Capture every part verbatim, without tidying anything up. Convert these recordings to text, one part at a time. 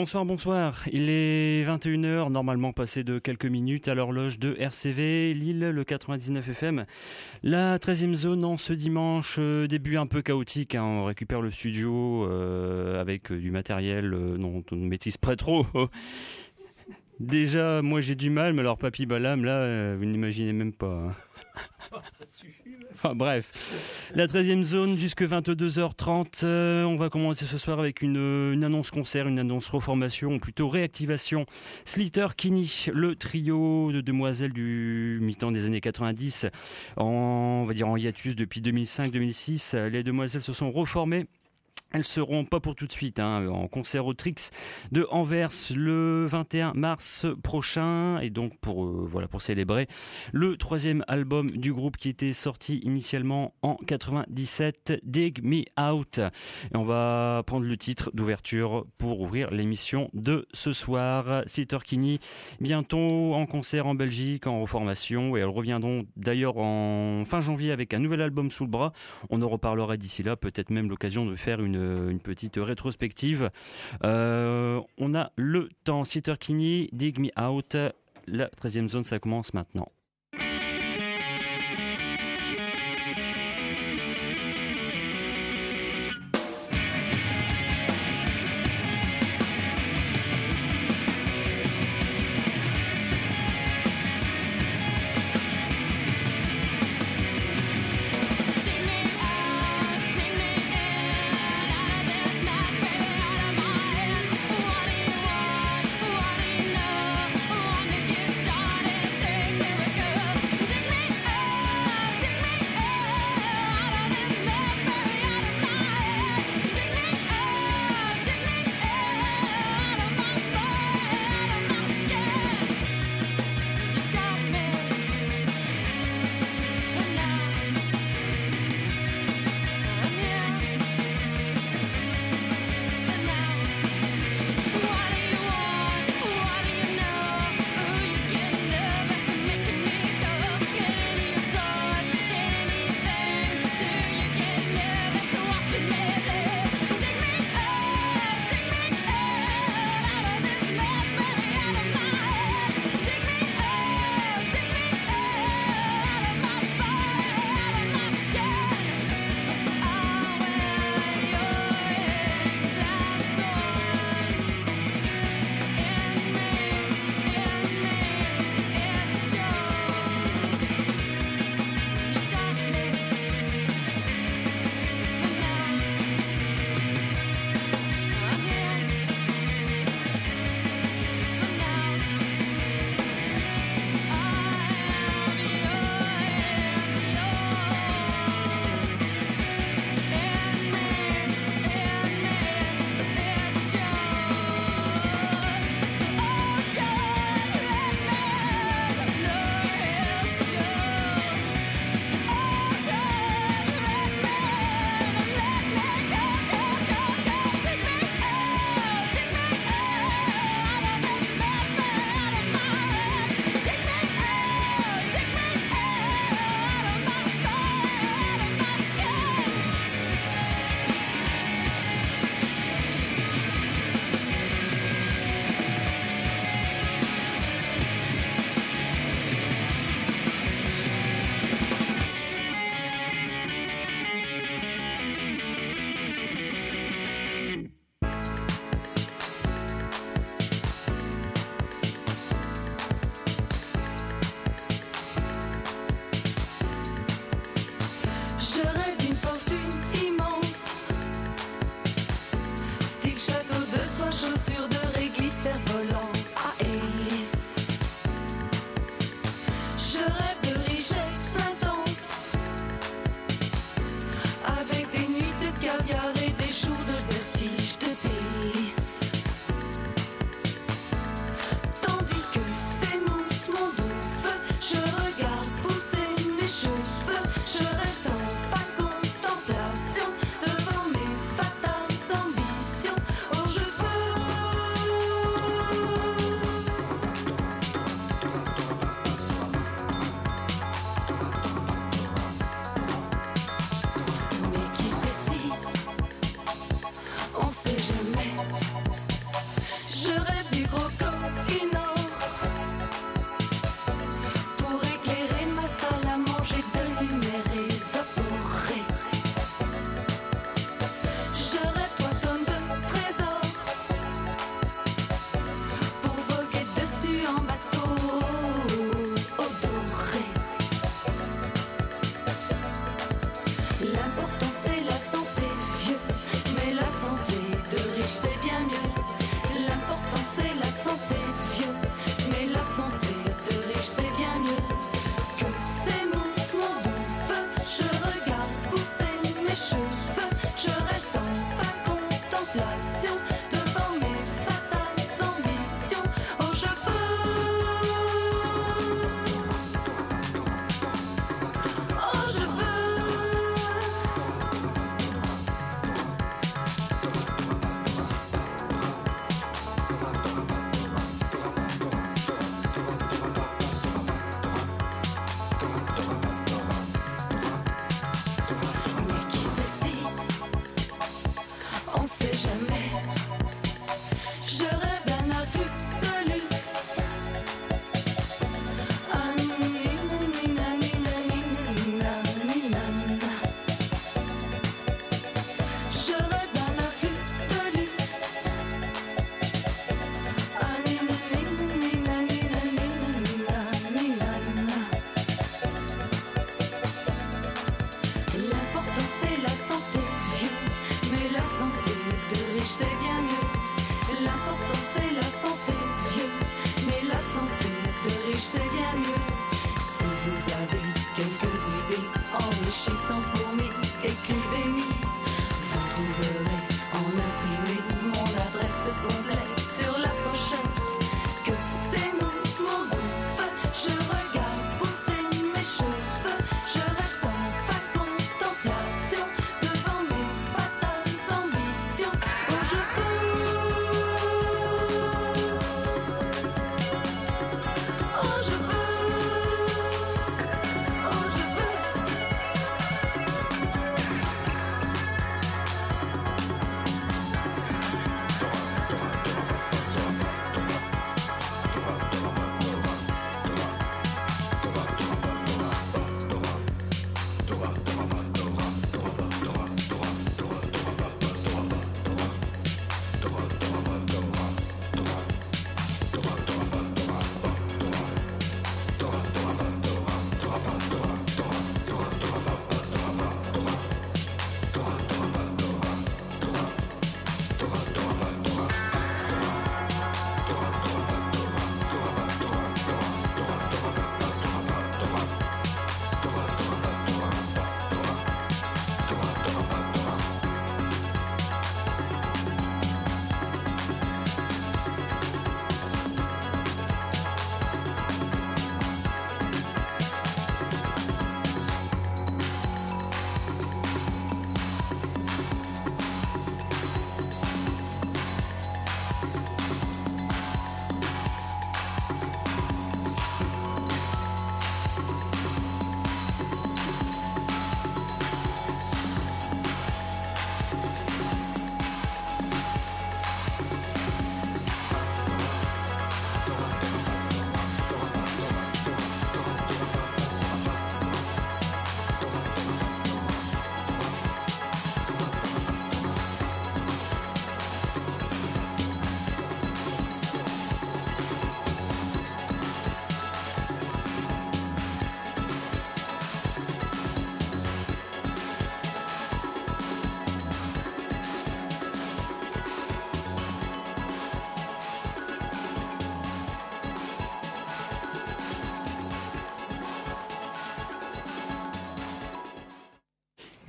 Bonsoir, bonsoir. Il est vingt et une heures, normalement passé de quelques minutes à l'horloge de R C V, Lille, le quatre-vingt-dix-neuf F M. La treizième zone en ce dimanche, début un peu chaotique, hein. On récupère le studio euh, avec du matériel euh, dont on ne maîtrise pas trop. Déjà, moi j'ai du mal, mais alors Papy Balam, là, euh, vous n'imaginez même pas. Hein. Enfin bref, la treizième zone jusque vingt-deux heures trente, euh, on va commencer ce soir avec une, une annonce concert, une annonce reformation, ou plutôt réactivation. Sleater-Kinney, le trio de demoiselles du mi-temps des années quatre-vingt-dix, en, on va dire en hiatus depuis deux mille cinq deux mille six, les demoiselles se sont reformées. Elles seront pas pour tout de suite, hein, en concert au Trix de Anvers le vingt et un mars prochain. Et donc pour euh, voilà pour célébrer le troisième album du groupe qui était sorti initialement en quatre-vingt-dix-sept, Dig Me Out. Et on va prendre le titre d'ouverture pour ouvrir l'émission de ce soir. Sleater-Kinney, bientôt en concert en Belgique, en reformation. Et elles reviendront d'ailleurs en fin janvier avec un nouvel album sous le bras. On en reparlera d'ici là, peut-être même l'occasion de faire une Une petite rétrospective. Euh, on a le temps. Sleater-Kinney, Dig Me Out. La treizième zone, ça commence maintenant. There we go.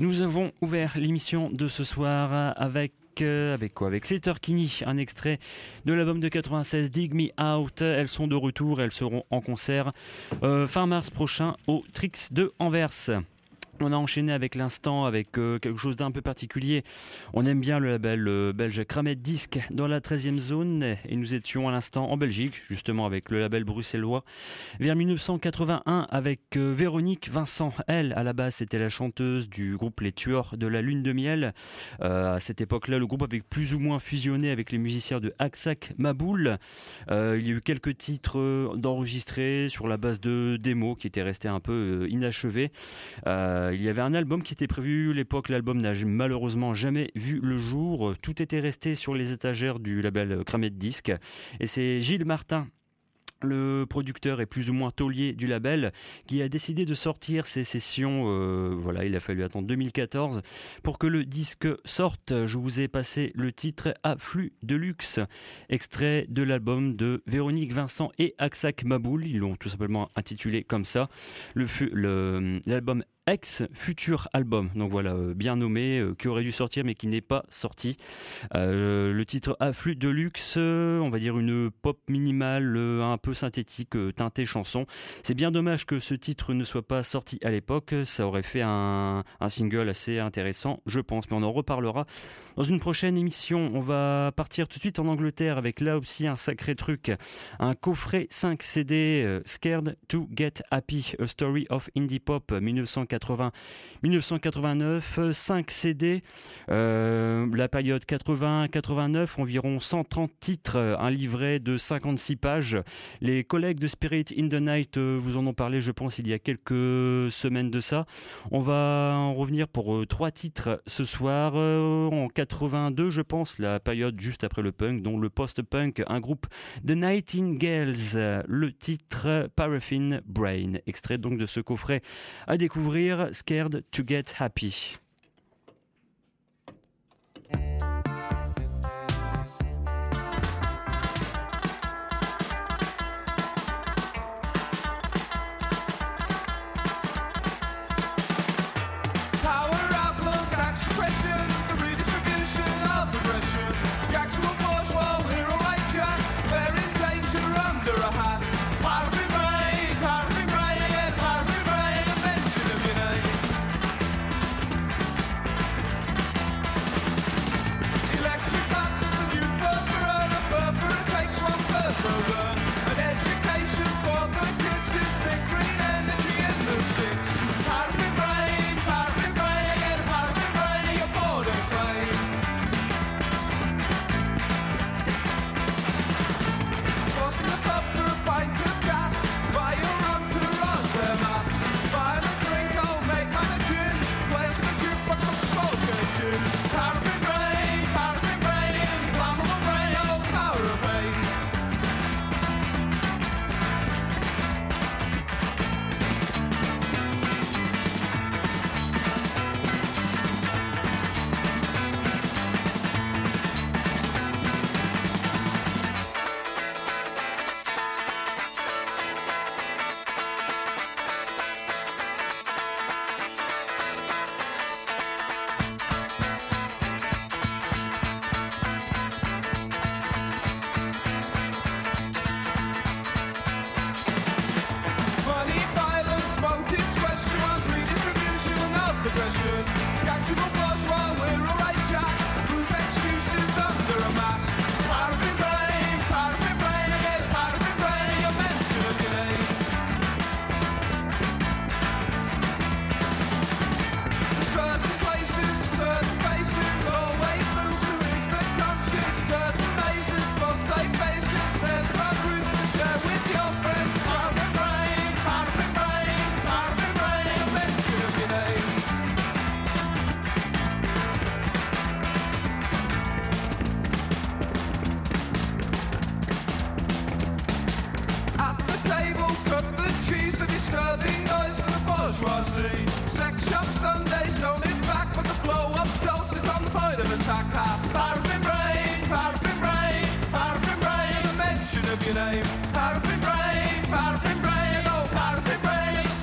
Nous avons ouvert l'émission de ce soir avec Euh, avec quoi avec Sleater-Kinney, un extrait de l'album de quatre-vingt-seize Dig Me Out. Elles sont de retour, elles seront en concert euh, fin mars prochain au Trix de Anvers. On a enchaîné avec l'instant, avec euh, quelque chose d'un peu particulier. On aime bien le label euh, belge Crammed Discs dans la treizième zone. Et nous étions à l'instant en Belgique, justement avec le label bruxellois, vers dix-neuf cent quatre-vingt-un, avec euh, Véronique Vincent. Elle, à la base, c'était la chanteuse du groupe Les Tueurs de la Lune de Miel. Euh, à cette époque-là, le groupe avait plus ou moins fusionné avec les musiciens de Aksak Maboul. Euh, il y a eu quelques titres euh, d'enregistrés sur la base de démos qui étaient restés un peu euh, inachevés. Euh, Il y avait un album qui était prévu à l'époque, l'album n'a malheureusement jamais vu le jour. Tout était resté sur les étagères du label Crammed Discs. Et c'est Gilles Martin, le producteur et plus ou moins taulier du label, qui a décidé de sortir ses sessions. Euh, voilà, il a fallu attendre deux mille quatorze pour que le disque sorte. Je vous ai passé le titre Afflux de luxe, extrait de l'album de Véronique Vincent et Aksak Maboul. Ils l'ont tout simplement intitulé comme ça. Le fu- le, l'album Ex futur album, donc voilà, euh, bien nommé, euh, qui aurait dû sortir mais qui n'est pas sorti. Euh, le titre Afflux de luxe, euh, on va dire une pop minimale, euh, un peu synthétique, euh, teintée chanson. C'est bien dommage que ce titre ne soit pas sorti à l'époque, ça aurait fait un, un single assez intéressant, je pense, mais on en reparlera dans une prochaine émission. On va partir tout de suite en Angleterre avec là aussi un sacré truc, un coffret cinq C D, euh, Scared to Get Happy, A Story of Indie Pop, dix-neuf cent quatre-vingt, dix-neuf cent quatre-vingt-neuf, cinq C D, euh, la période quatre-vingt quatre-vingt-neuf, environ cent trente titres, un livret de cinquante-six pages. Les collègues de Spirit in the Night euh, vous en ont parlé, je pense, il y a quelques semaines de ça. On va en revenir pour euh, trois titres ce soir. Euh, en quatre-vingt-deux, je pense, la période juste après le punk, dont le post-punk, un groupe The Nightingales, le titre Paraffin Brain, extrait donc de ce coffret à découvrir. Scared to Get Happy.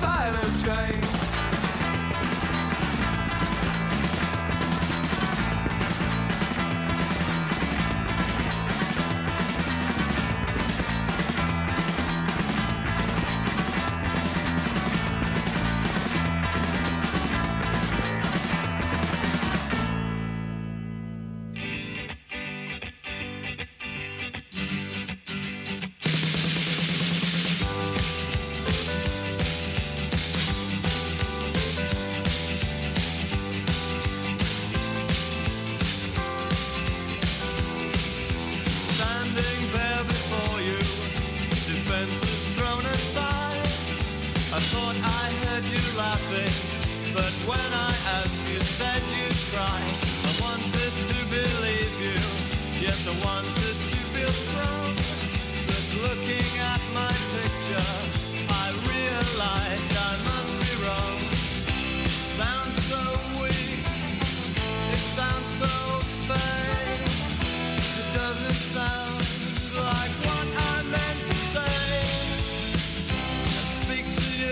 Silent chain. I thought I heard you laughing, but when I asked you said you'd cry. I wanted to believe you, yes I wanted to feel strong, but looking at my picture I realized I must be wrong. It sounds so weak, it sounds so fake, it doesn't sound like what I meant to say. I speak to you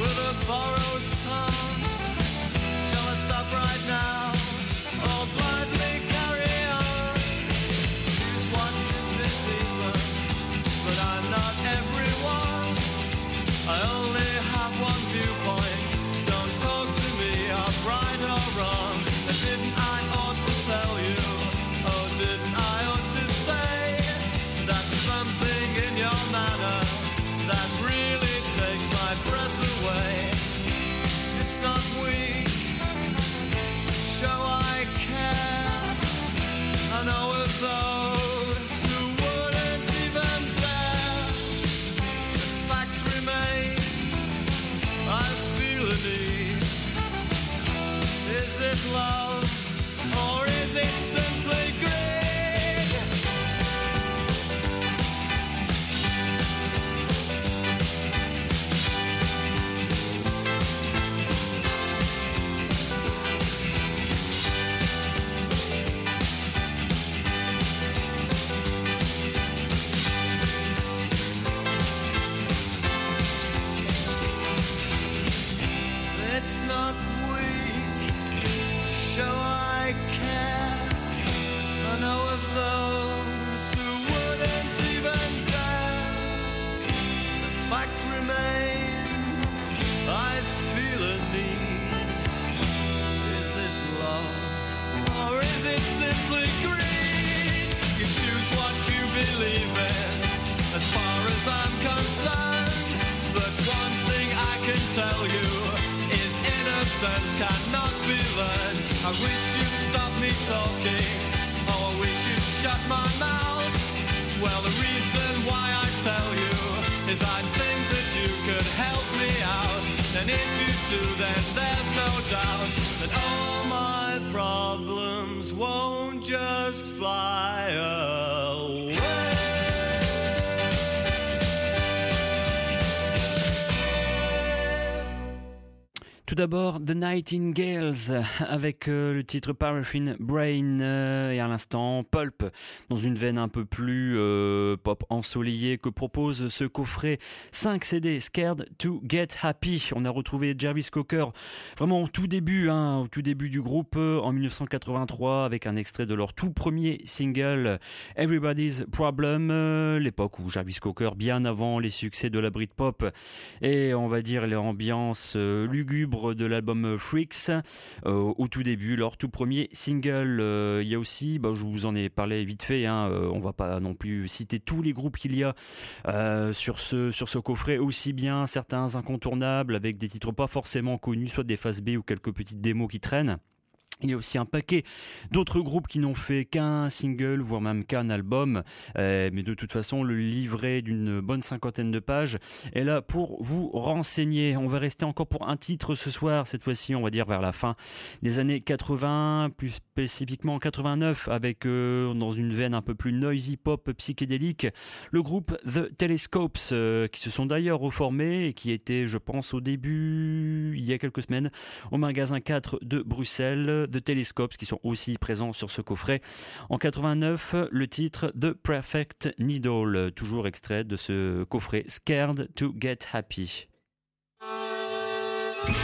with a borrowed tongue. Shall I stop right now or blindly carry on? She's watching this deeper, but I'm not everyone. I only have one viewpoint. Don't talk to me of right or wrong. And didn't I ought to tell you? Oh, didn't I ought to say that something in your manner that really takes my breath away? It's not weak, show I care. I know of those who wouldn't even dare. The fact remains, I feel a need. Is it love or is it simply greed? It's not weak to show I care. I know of those who wouldn't even dare. The fact remains, I feel a need. Is it love or is it simply greed? You choose what you believe in, as far as I'm concerned. But one thing I can tell you, innocence cannot be learned. I wish you'd stop me talking, or I wish you'd shut my mouth. Well, the reason why I tell you is I think that you could help me out. And if you do, then there's no doubt that all my problems won't just fly away. Tout d'abord, The Nightingales, avec euh, le titre Paraffin Brain, euh, et à l'instant, Pulp, dans une veine un peu plus euh, pop ensoleillée que propose ce coffret cinq C D, Scared to Get Happy. On a retrouvé Jarvis Cocker, vraiment au tout début, hein, au tout début du groupe, euh, en dix-neuf cent quatre-vingt-trois, avec un extrait de leur tout premier single, Everybody's Problem, euh, l'époque où Jarvis Cocker, bien avant les succès de la Britpop, et on va dire l'ambiance euh, lugubre de l'album Freaks, euh, au tout début, leur tout premier single. Il euh, y a aussi, bah, je vous en ai parlé vite fait, hein, euh, on va pas non plus citer tous les groupes qu'il y a euh, sur, ce, sur ce coffret, aussi bien certains incontournables avec des titres pas forcément connus, soit des faces B ou quelques petites démos qui traînent. Il y a aussi un paquet d'autres groupes qui n'ont fait qu'un single, voire même qu'un album, euh, mais de toute façon le livret d'une bonne cinquantaine de pages est là pour vous renseigner. On va rester encore pour un titre ce soir, cette fois-ci on va dire vers la fin des années quatre-vingts, plus spécifiquement quatre-vingt-neuf, avec euh, dans une veine un peu plus noisy pop psychédélique, le groupe The Telescopes, euh, qui se sont d'ailleurs reformés et qui étaient, je pense, au début, il y a quelques semaines, au Magasin quatre de Bruxelles. The Telescopes qui sont aussi présents sur ce coffret. En quatre-vingt-neuf, le titre The Perfect Needle, toujours extrait de ce coffret Scared to Get Happy. We're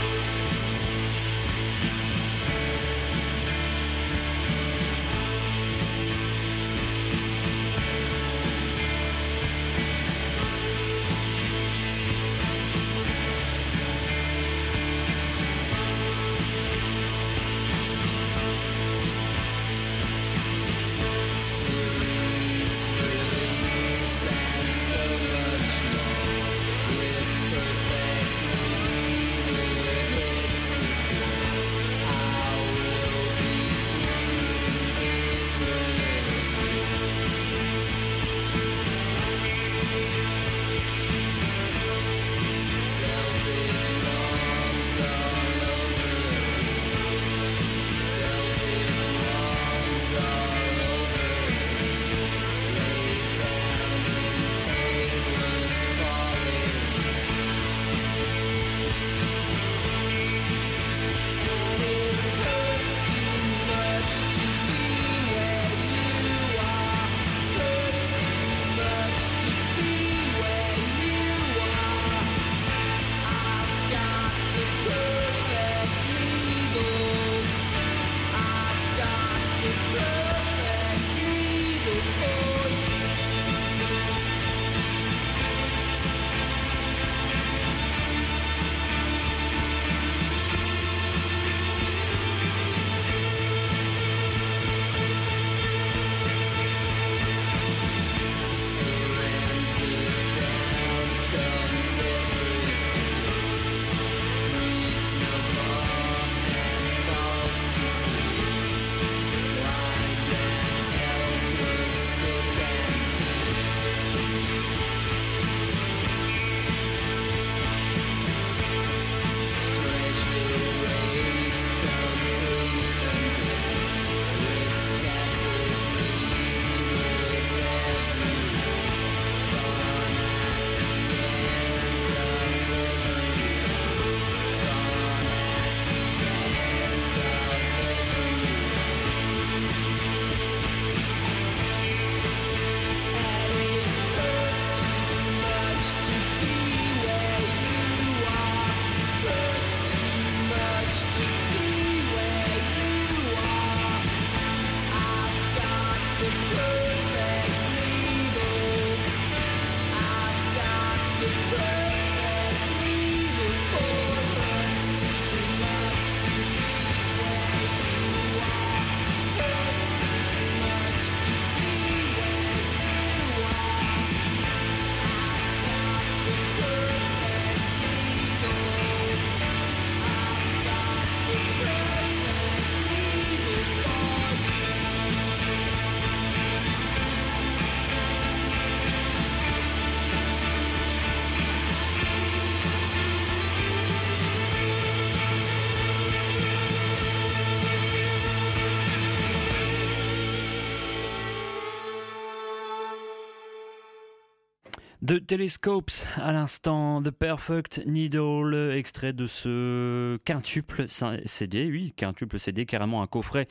The Telescopes, à l'instant, The Perfect Needle, extrait de ce quintuple C D, oui, quintuple C D, carrément un coffret.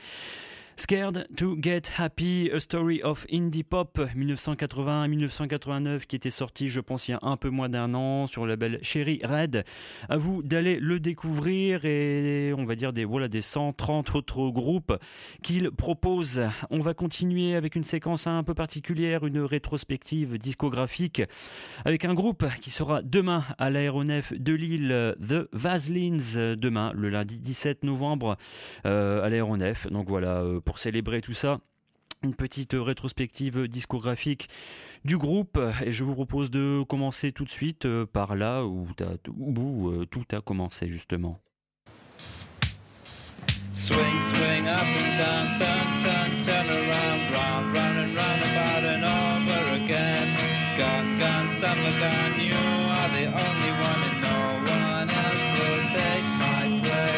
Scared to Get Happy, A Story of Indie Pop, dix-neuf cent quatre-vingts à dix-neuf cent quatre-vingt-neuf, qui était sorti, je pense, il y a un peu moins d'un an, sur le label Cherry Red. À vous d'aller le découvrir et, on va dire, des, voilà, des cent trente autres groupes qu'il propose. On va continuer avec une séquence un peu particulière, une rétrospective discographique, avec un groupe qui sera demain à l'aéronef de Lille, The Vaselines, demain, le lundi dix-sept novembre, euh, à l'aéronef. Donc voilà, euh, pour célébrer tout ça, une petite rétrospective discographique du groupe, et je vous propose de commencer tout de suite par là où, où euh, tout a commencé justement. Swing, swing, up and down, turn, turn, turn around, round, round and round about and over again. Gun, gun, son of a gun, you are the only one and no one else will take my place.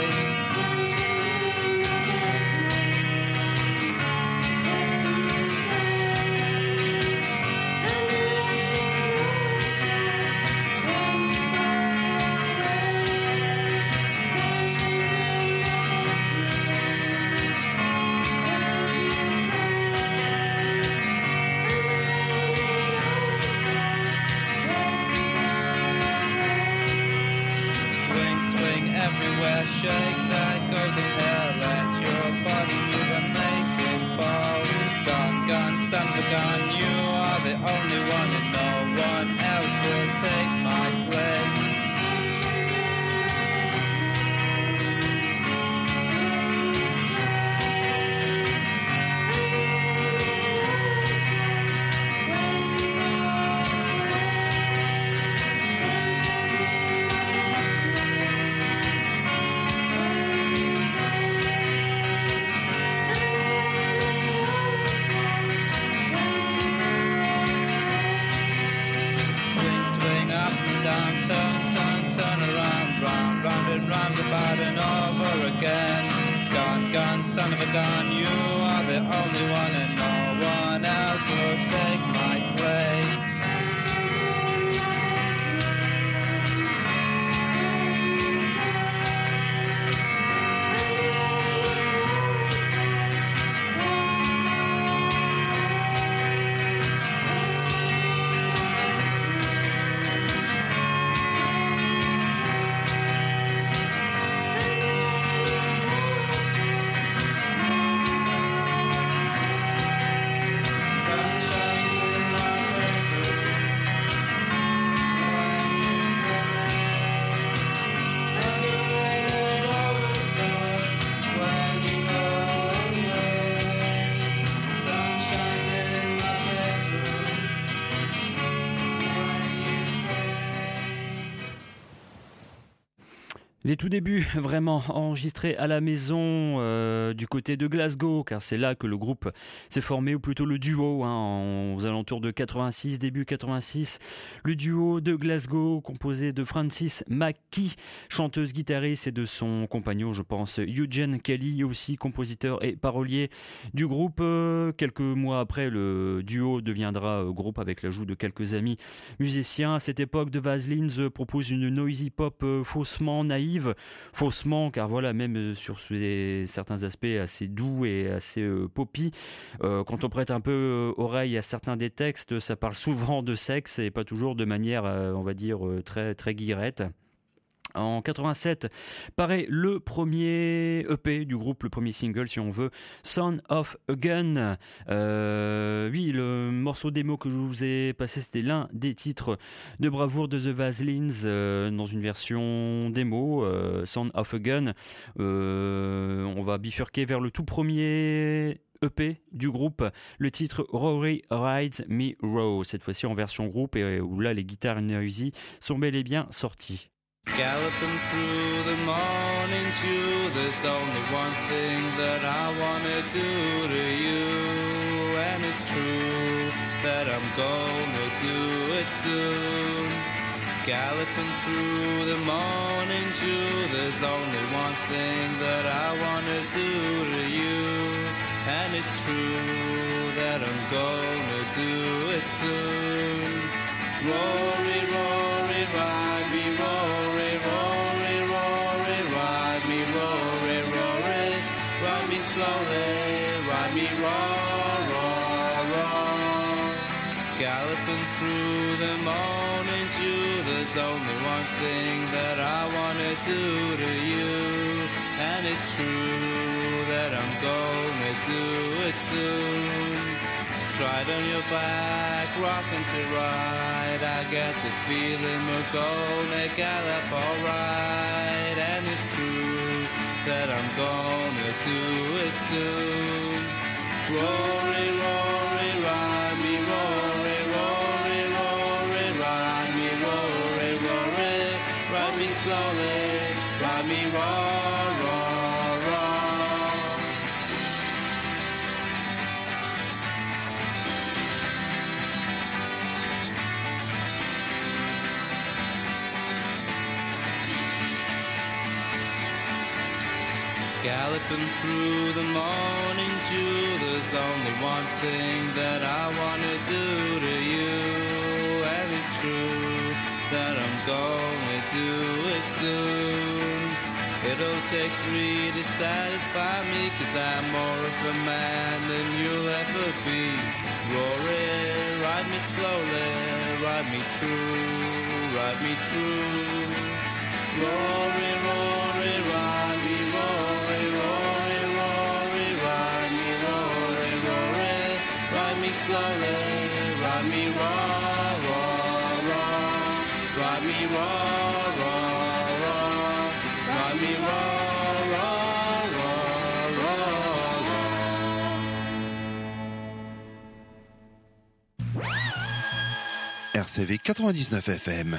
Everywhere, shake that golden hair, let your body move and make it fall. Gone, gone, son of a gun, you are the only one and no one else will take my place. Les tout débuts vraiment enregistrés à la maison euh, du côté de Glasgow, car c'est là que le groupe s'est formé, ou plutôt le duo, hein, aux alentours de quatre-vingt-six, début quatre-vingt-six. Le duo de Glasgow composé de Francis McKee, chanteuse guitariste, et de son compagnon, je pense, Eugene Kelly, aussi compositeur et parolier du groupe. Euh, quelques mois après, le duo deviendra euh, groupe avec l'ajout de quelques amis musiciens. À cette époque, The Vaselines propose une noisy pop euh, faussement naïve, faussement, car voilà, même sur ces, certains aspects assez doux et assez euh, poppy, euh, quand on prête un peu euh, oreille à certains des textes, ça parle souvent de sexe et pas toujours de manière, euh, on va dire, euh, très, très guirette. En quatre-vingt-sept, paraît le premier E P du groupe, le premier single si on veut, Son of a Gun. Euh, oui, le morceau démo que je vous ai passé, c'était l'un des titres de bravoure de The Vaselines euh, dans une version démo, euh, Son of a Gun. Euh, on va bifurquer vers le tout premier E P du groupe, le titre Rory Rides Me Row, cette fois-ci en version groupe, et où là les guitares noisy sont bel et bien sorties. Galloping through the morning dew, there's only one thing that I wanna do to you, and it's true that I'm gonna do it soon. Galloping through the morning dew, there's only one thing that I wanna do to you, and it's true that I'm gonna do it soon. Roll only one thing that I wanna do to you, and it's true that I'm gonna do it soon. Stride on your back, rockin' to ride. I get the feeling we're gonna gallop alright, and it's true that I'm gonna do it soon. Rory, Rory, ride me, Rory, Rory, Rory, ride me, Rory, Rory, ride me slowly, ride me, Rory. Galloping through the morning dew, there's only one thing that I wanna do to you, and it's true that I'm gonna do it soon. It'll take three to satisfy me, cause I'm more of a man than you'll ever be. Rory, ride me slowly, ride me true, ride me true. Rory, Rory, ride me, Rory. Slowly, ride me raw, raw, raw, ride me raw, raw, raw, ride me raw, raw, raw, raw, raw. R C V quatre-vingt-dix-neuf F M.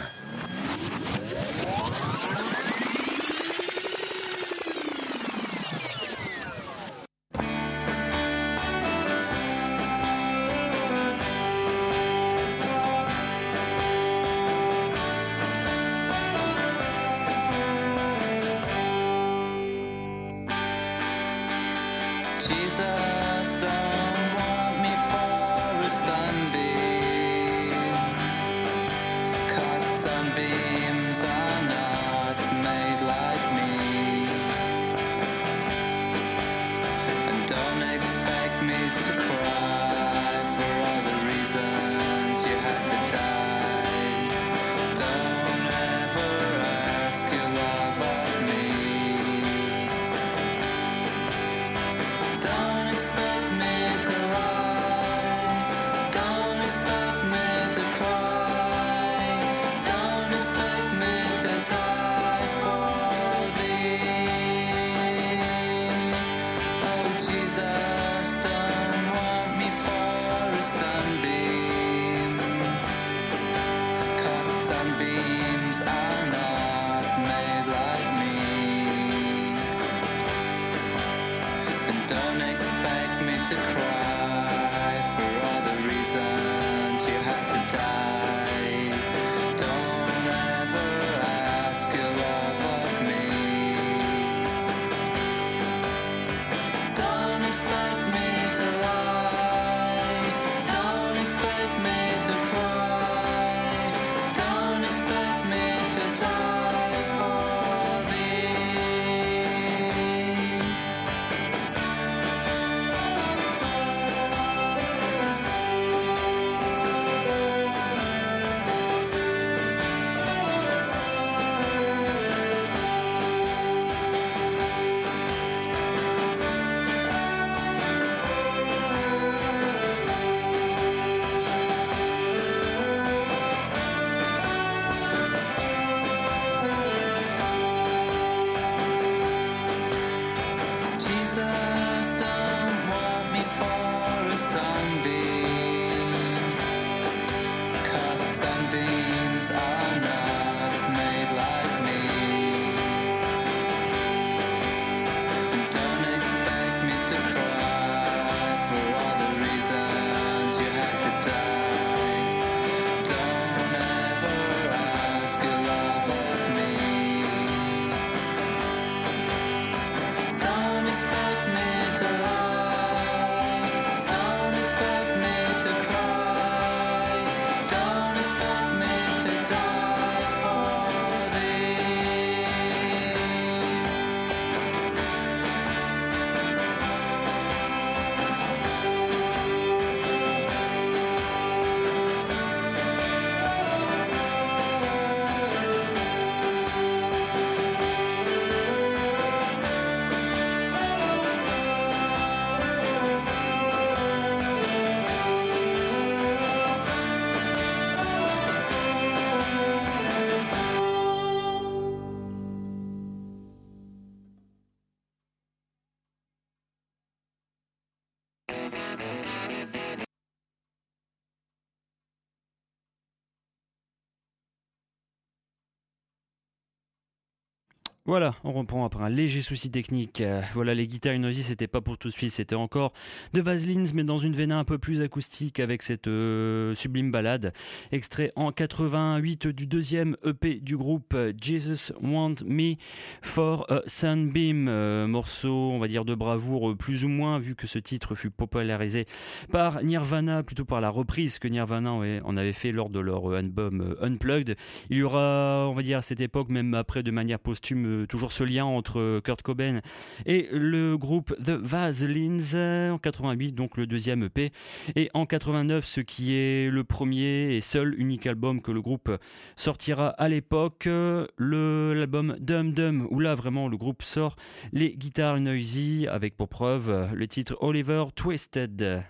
Voilà, on reprend après un léger souci technique. Euh, voilà, les guitares noisy, c'était pas pour tout de suite, c'était encore de Vaselines, mais dans une veine un peu plus acoustique avec cette euh, sublime balade. Extrait en quatre-vingt-huit du deuxième E P du groupe Jesus Want Me for a Sunbeam. Euh, morceau, on va dire, de bravoure plus ou moins, vu que ce titre fut popularisé par Nirvana, plutôt par la reprise que Nirvana en avait fait lors de leur album Unplugged. Il y aura, on va dire, à cette époque, même après de manière posthume, toujours ce lien entre Kurt Cobain et le groupe The Vaselines en quatre-vingt-huit, donc le deuxième E P, et en quatre-vingt-neuf ce qui est le premier et seul unique album que le groupe sortira à l'époque, le, l'album Dum Dum, où là vraiment le groupe sort les guitares noisy avec pour preuve le titre Oliver Twisted.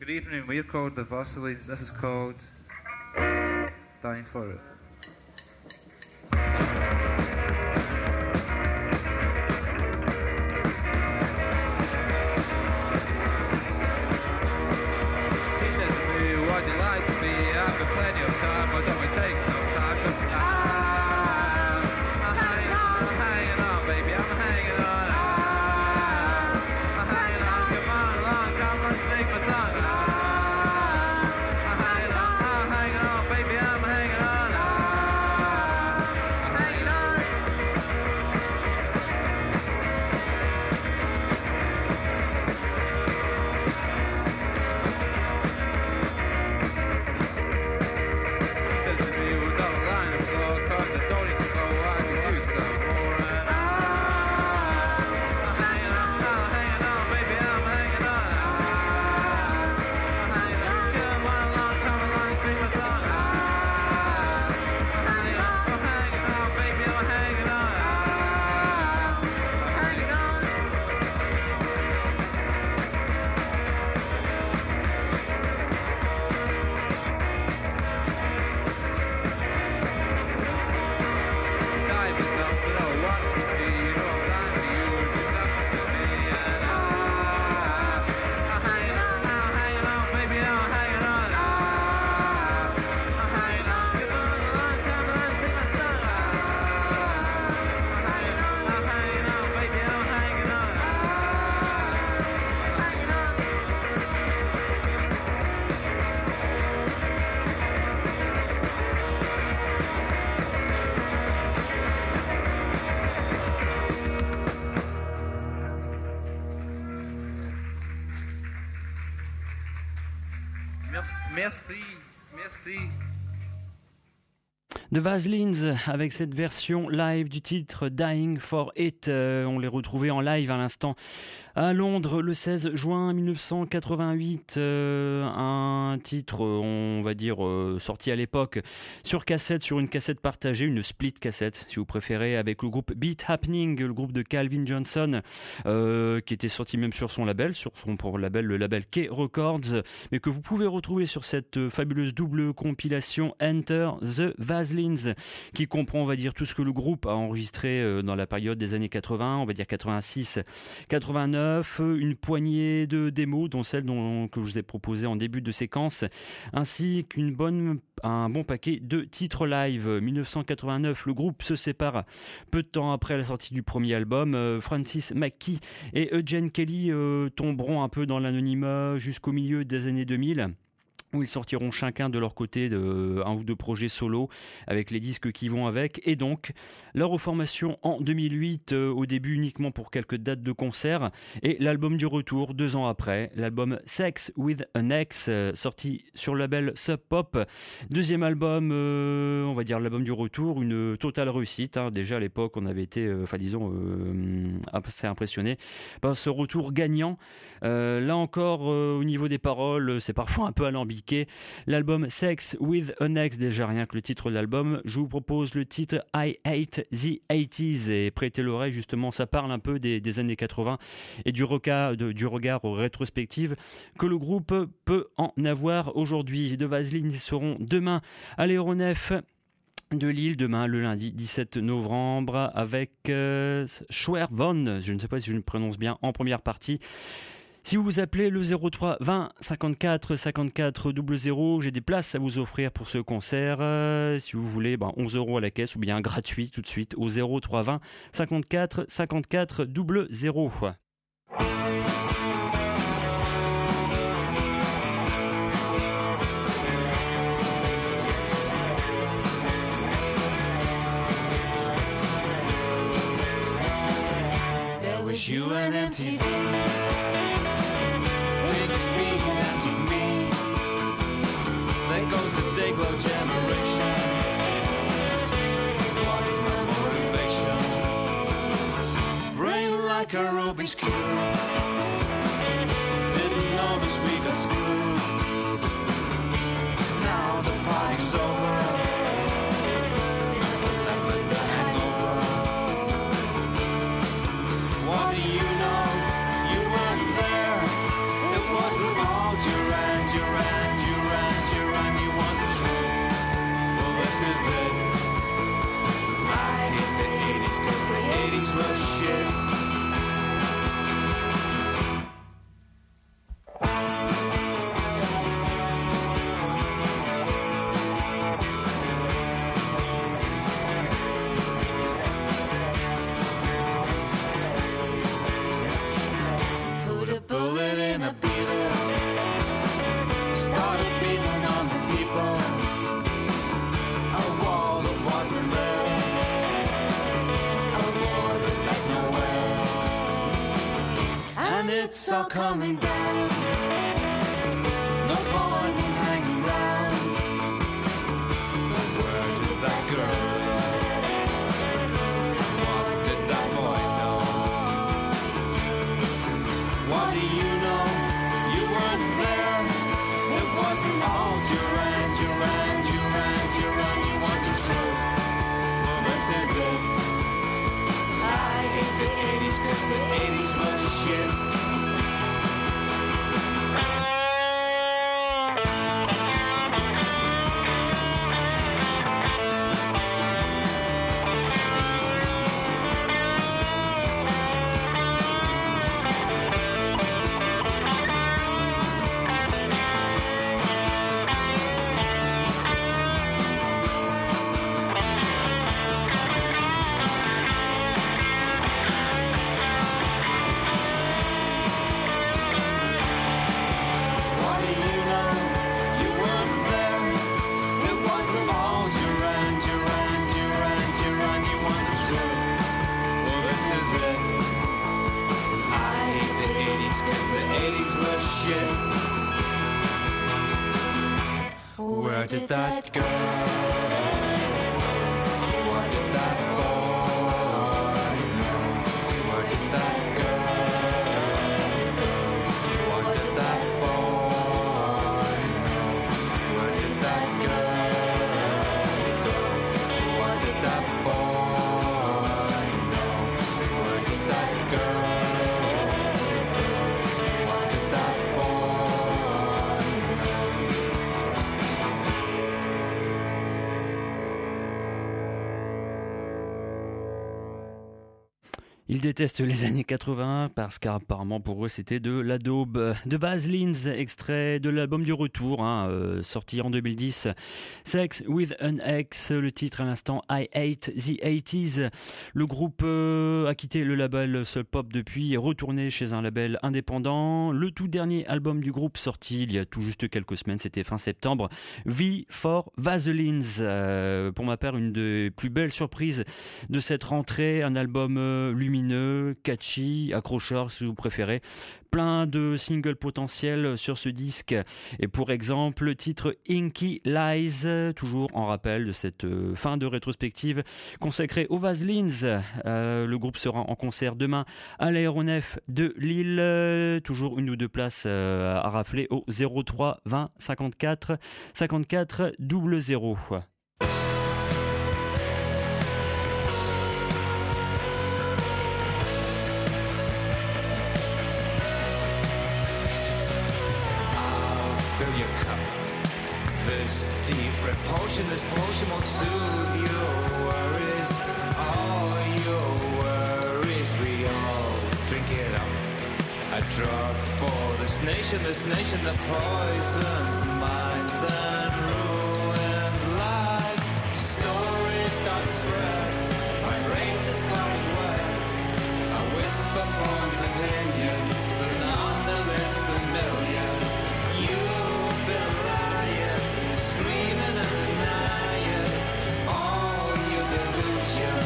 Good evening, we are called The Vaselines, this is called Dying For It. She says to me, would you like me? I've got plenty of time, why don't we take some time? Ah, I'm hanging on, I'm hanging on, baby, I'm hanging on. Ah, I'm hanging on, come on along, come let's sing my song. Ah, I'm hanging on, baby, I'm hanging on. Merci, merci. The Vaselines avec cette version live du titre Dying for It. Euh, on les retrouvait en live à l'instant à Londres le seize juin mille neuf cent quatre-vingt-huit. Euh, un titre, on va dire, euh, sorti à l'époque sur cassette, sur une cassette partagée, une split cassette si vous préférez, avec le groupe Beat Happening, le groupe de Calvin Johnson, euh, qui était sorti même sur son label, sur son label, le label K Records, mais que vous pouvez retrouver sur cette fabuleuse double compilation Enter the Vaselines, qui comprend, on va dire, tout ce que le groupe a enregistré dans la période des années quatre-vingts, on va dire quatre-vingt-six quatre-vingt-neuf, une poignée de démos, dont celle dont, que je vous ai proposée en début de séquence, ainsi qu'une bonne un bon paquet de titres live. mille neuf cent quatre-vingt-neuf, le groupe se sépare peu de temps après la sortie du premier album. Francis McKee et Eugene Kelly euh, tomberont un peu dans l'anonymat jusqu'au milieu des années deux mille, où ils sortiront chacun de leur côté de un ou deux projets solo avec les disques qui vont avec, et donc leur reformation en deux mille huit, euh, au début uniquement pour quelques dates de concert, et l'album du retour deux ans après, l'album Sex with an X, euh, sorti sur le label Sub Pop, deuxième album, euh, on va dire l'album du retour, une totale réussite, hein. Déjà à l'époque on avait été, enfin euh, disons euh, assez impressionné par ce retour gagnant. Euh, là encore euh, au niveau des paroles, c'est parfois un peu alambiqué. L'album Sex with an X, déjà rien que le titre de l'album, je vous propose le titre I Hate the eighties, et prêtez l'oreille, justement ça parle un peu des, des années quatre-vingts et du regard, de, du regard rétrospective que le groupe peut en avoir aujourd'hui. The Vaselines seront demain à l'aéronef de Lille, demain le lundi dix-sept novembre, avec euh, Schwervon, je ne sais pas si je le prononce bien, en première partie. Si vous vous appelez le zéro trois vingt cinquante-quatre cinquante-quatre zéro zéro, j'ai des places à vous offrir pour ce concert. Euh, si vous voulez, ben onze euros à la caisse, ou bien gratuit tout de suite au zéro trois vingt cinquante-quatre cinquante-quatre zéro zéro. There was you on M T V. Goes the Dayglow generation. What is my motivation? Brain like a Rubik's Cube. Didn't notice we got screwed. Now the party's over. Never left with the hangover. What do you know? You weren't there. It wasn't all Duran, Duran, Duran, Duran. This is it. I hate the eighties cause the eighties was shit. We put a bullet in a beetle, started beating on the people. Wasn't there a war that led nowhere? And it's all coming down. No point in hanging round. The word of that girl. What did that boy know? What do you know? You weren't there. It wasn't all Duran, Duran, Duran, Duran. You want the truth? This is it. I hate the eighties cause the eighties was shit. Cause the eighties were shit. Where did that go? Where did that boy know? Where did that girl know? Where did that boy know? Where did that girl go? Where did that boy know? Where did that girl go? Where did that Ils détestent les années quatre-vingt parce qu'apparemment pour eux c'était de la daube. The Vaselines, extrait de l'album du retour, hein, euh, sorti en deux mille dix. Sex with an X, le titre à l'instant I Hate the eighties. Le groupe euh, a quitté le label Soul Pop depuis et retourné chez un label indépendant. Le tout dernier album du groupe sorti il y a tout juste quelques semaines, c'était fin septembre. V for Vaselines. Euh, pour ma part, une des plus belles surprises de cette rentrée, un album euh, lumineux, catchy, accrocheur si vous préférez, plein de singles potentiels sur ce disque et pour exemple le titre Inky Lies, toujours en rappel de cette fin de rétrospective consacrée aux Vaselines. Euh, le groupe sera en concert demain à l'aéronef de Lille, toujours une ou deux places à rafler au zéro trois vingt cinquante-quatre cinquante-quatre zéro zéro. This deep repulsion, this potion won't soothe your worries, all your worries. We all drink it up, a drug for this nation, this nation that poisons minds and ruins lives. Stories start to spread, vibrate the spider's web, a whisper forms opinion, so on the lips of millions. You've been lying, screaming and denying all your delusion,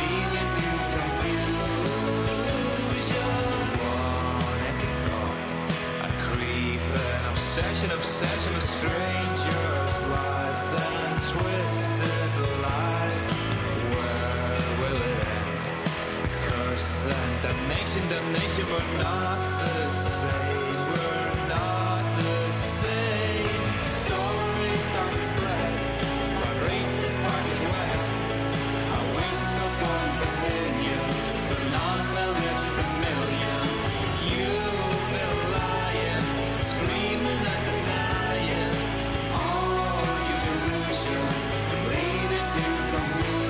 leading to confusion. One empty thought, a creeping obsession, obsession with strangers' lives and twisted lies. Where will it end? Curse and damnation, damnation, we're not the same. We're not the same. Stories start to spread, vibrate the spider's web. A whisper forms opinion, so on the lips of millions. You've been lying, screaming and denying all your delusion, leading to conclusion.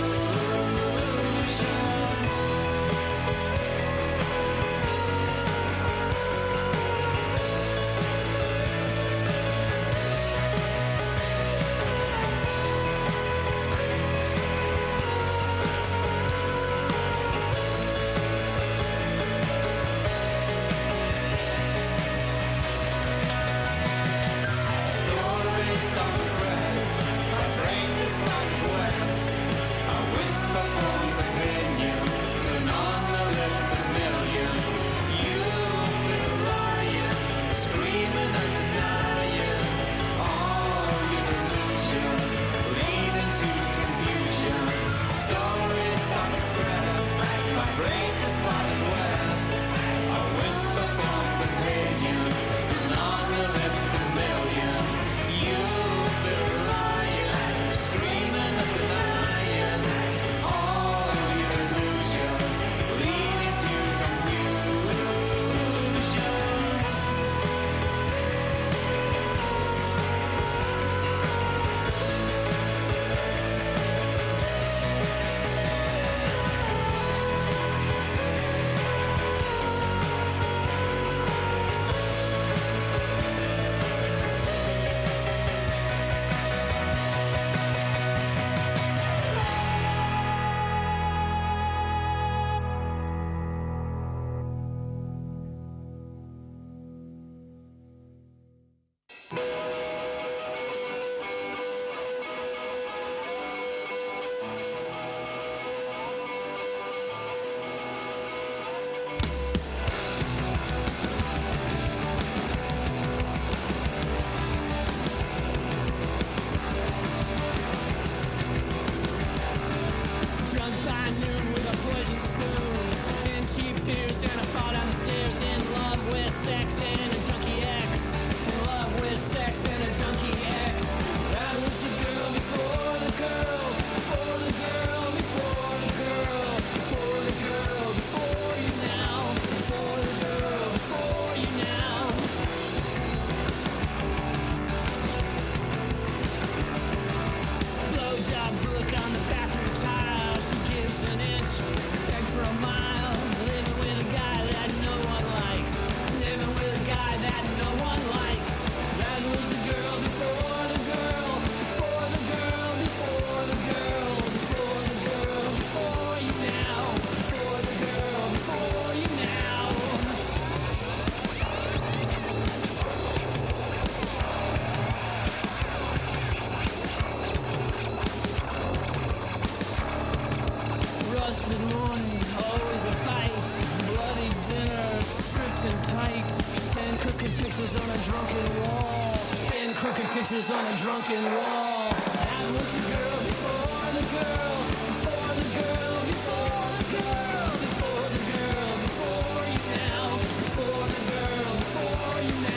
pictures on a drunken wall. Been crooked pictures on a drunken wall. That was the girl before the girl, before the girl, before the girl, before the girl, before you now, before the girl, before you now.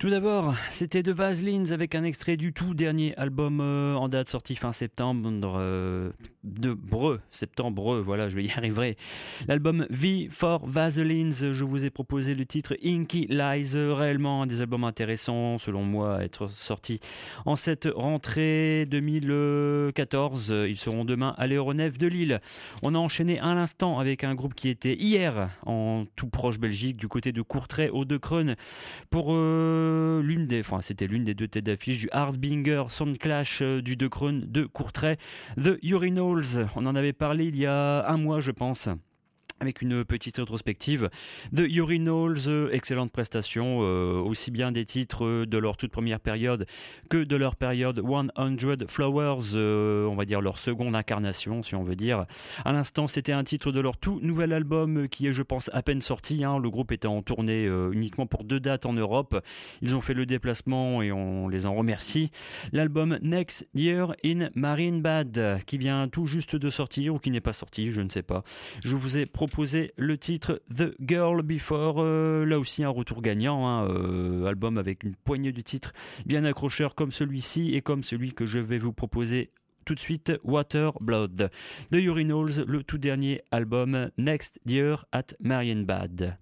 Tout d'abord, c'était The Vaselines avec un extrait du tout dernier album euh, en date sorti fin septembre, euh, de Breu, septembre, voilà, je y arriverai. L'album V for Vaselines, je vous ai proposé le titre Inky Lies, réellement un des albums intéressants, selon moi, à être sortis en cette rentrée deux mille quatorze. Ils seront demain à l'aéronef de Lille. On a enchaîné à l'instant avec un groupe qui était hier en tout proche Belgique, du côté de Courtrai au De Kreun, pour... Euh, L'une des, enfin, c'était l'une des deux têtes d'affiche du Hardbinger Sound Clash du De Kreun de Courtrai, The Urinals. On en avait parlé il y a un mois, je pense, avec une petite rétrospective. The Urinals, excellente prestation, euh, aussi bien des titres de leur toute première période que de leur période cent Flowers, euh, on va dire leur seconde incarnation, si on veut dire. À l'instant, c'était un titre de leur tout nouvel album qui est, je pense, à peine sorti, hein. Le groupe était en tournée euh, uniquement pour deux dates en Europe. Ils ont fait le déplacement et on les en remercie. L'album Next Year in Marienbad, qui vient tout juste de sortir ou qui n'est pas sorti, je ne sais pas. Je vous ai proposé Proposer le titre The Girl Before, euh, là aussi un retour gagnant, hein, euh, album avec une poignée de titres bien accrocheurs comme celui-ci et comme celui que je vais vous proposer tout de suite, Water Blood, The Urinals, le tout dernier album Next Year at Marienbad.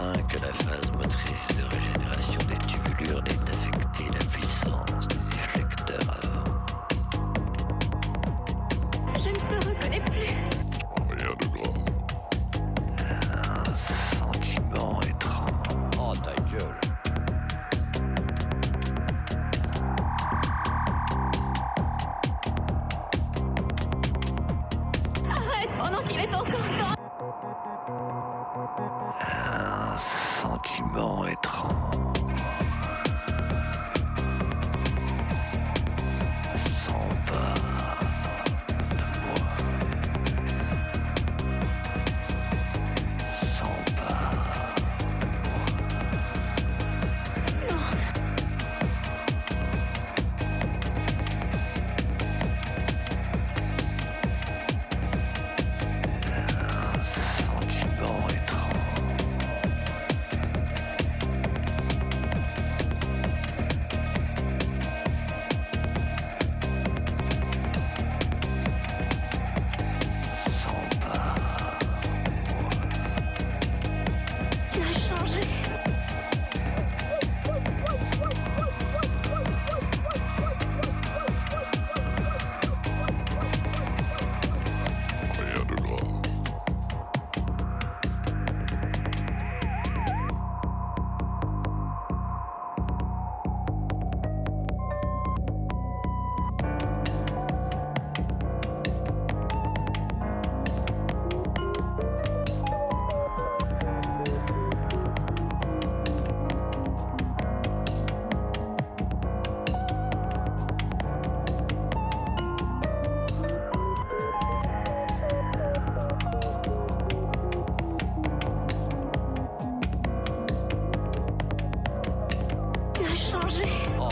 afin que la phase motrice de régénération des tubulures n'ait affecté la puissance du déflecteur avant. Je ne te reconnais plus. Rien de grave. Un sentiment étrange. Oh, ta gueule. Arrête pendant qu'il est encore temps. Un sentiment étrange. S'empare de moi. S'empare de moi. Non. Un sentiment étrange. S'empare Tu as changé. Rien de grave. Tu as changé. Oh.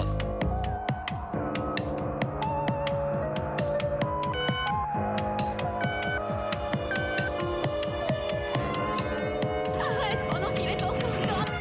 Arrête pendant qu'il est encore temps.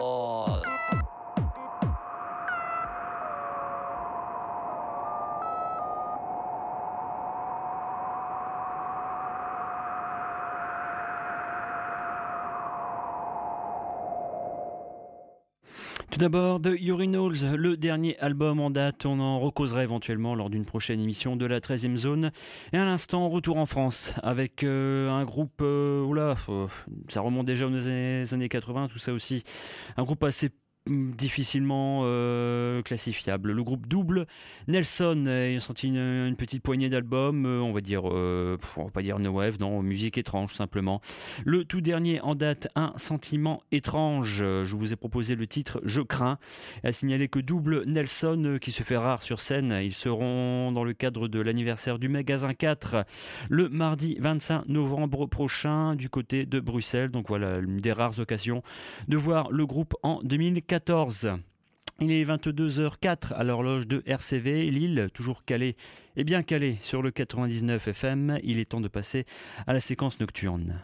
Oh. Tout d'abord, The Urinals, le dernier album en date. On en recausera éventuellement lors d'une prochaine émission de la treizième zone. Et à l'instant, retour en France avec euh, un groupe... Euh, oula, euh, ça remonte déjà aux années, années quatre-vingts, tout ça aussi. Un groupe assez difficilement euh, classifiable. Le groupe Double Nelson, ils ont sorti une, une petite poignée d'albums, euh, on va dire, euh, on va pas dire no wave, non, musique étrange simplement. Le tout dernier en date, Un sentiment étrange. Je vous ai proposé le titre Je crains. Et à signaler que Double Nelson, qui se fait rare sur scène, ils seront dans le cadre de l'anniversaire du Magasin quatre le mardi vingt-cinq novembre prochain du côté de Bruxelles. Donc voilà, une des rares occasions de voir le groupe en deux mille quatorze. Il est vingt-deux heures quatre à l'horloge de R C V, Lille, toujours calé et bien calé sur le quatre-vingt-dix-neuf F M. Il est temps de passer à la séquence nocturne.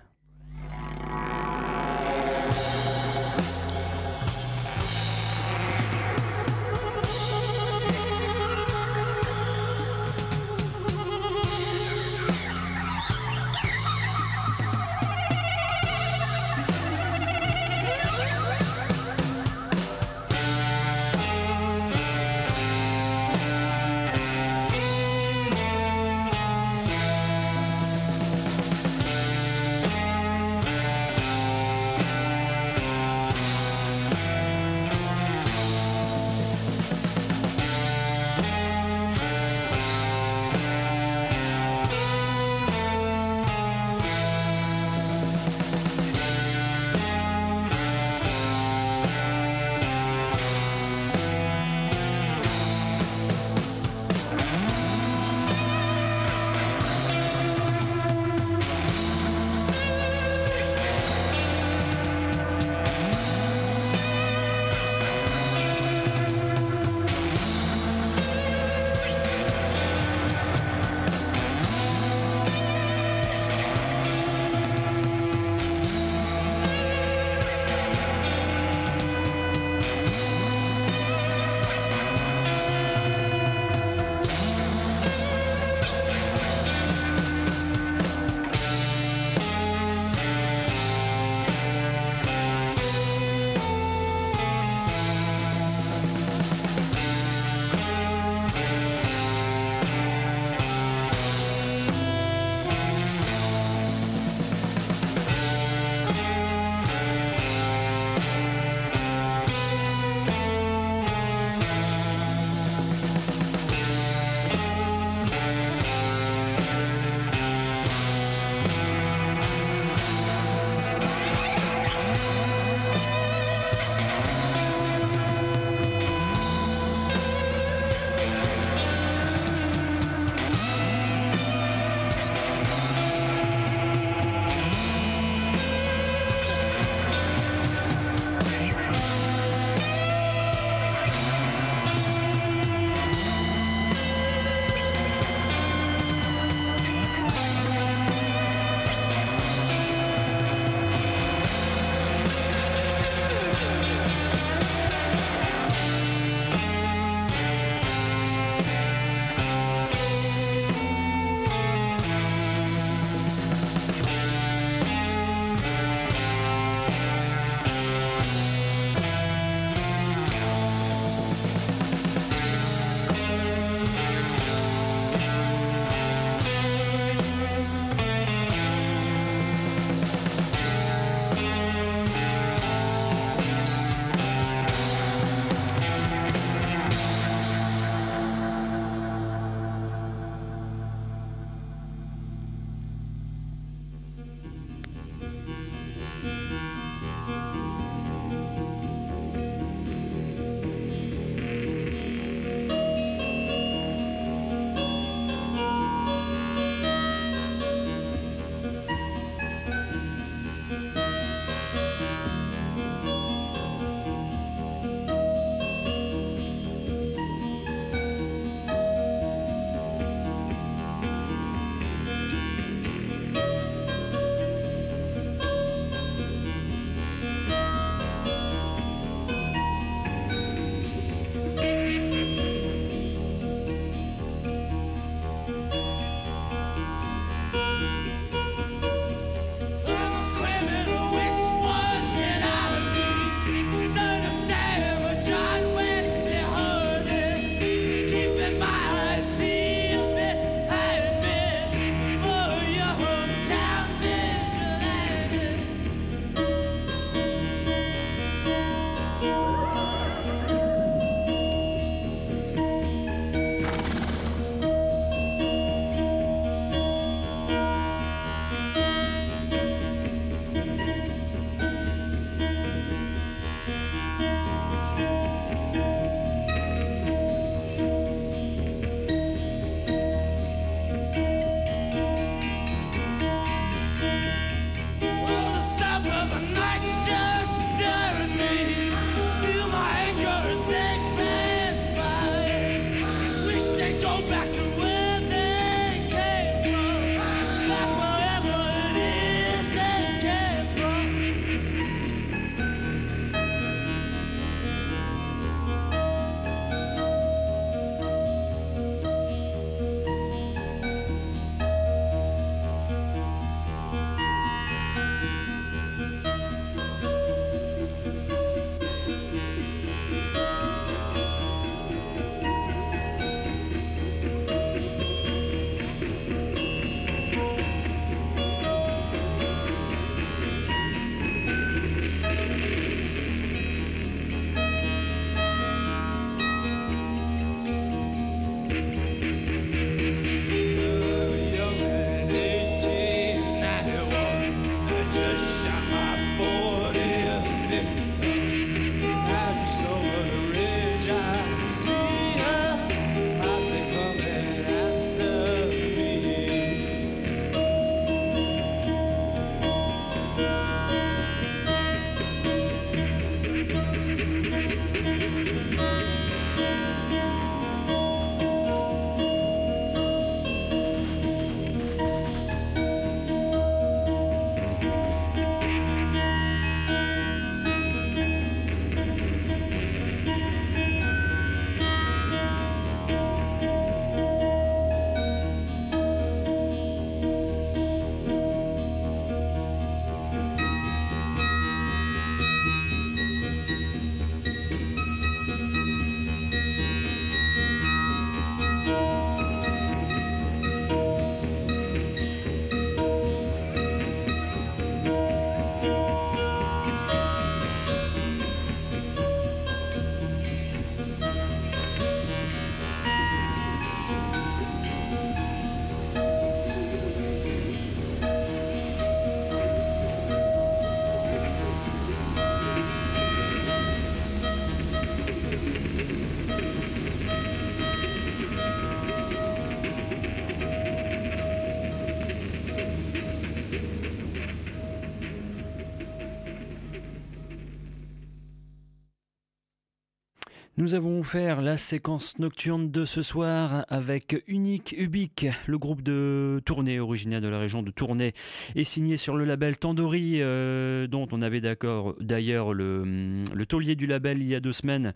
Nous avons offert la séquence nocturne de ce soir avec Unik Ubik, le groupe de Tournai, originaire de la région de Tournai, et signé sur le label Tandori, euh, dont on avait d'accord d'ailleurs le, le taulier du label il y a deux semaines.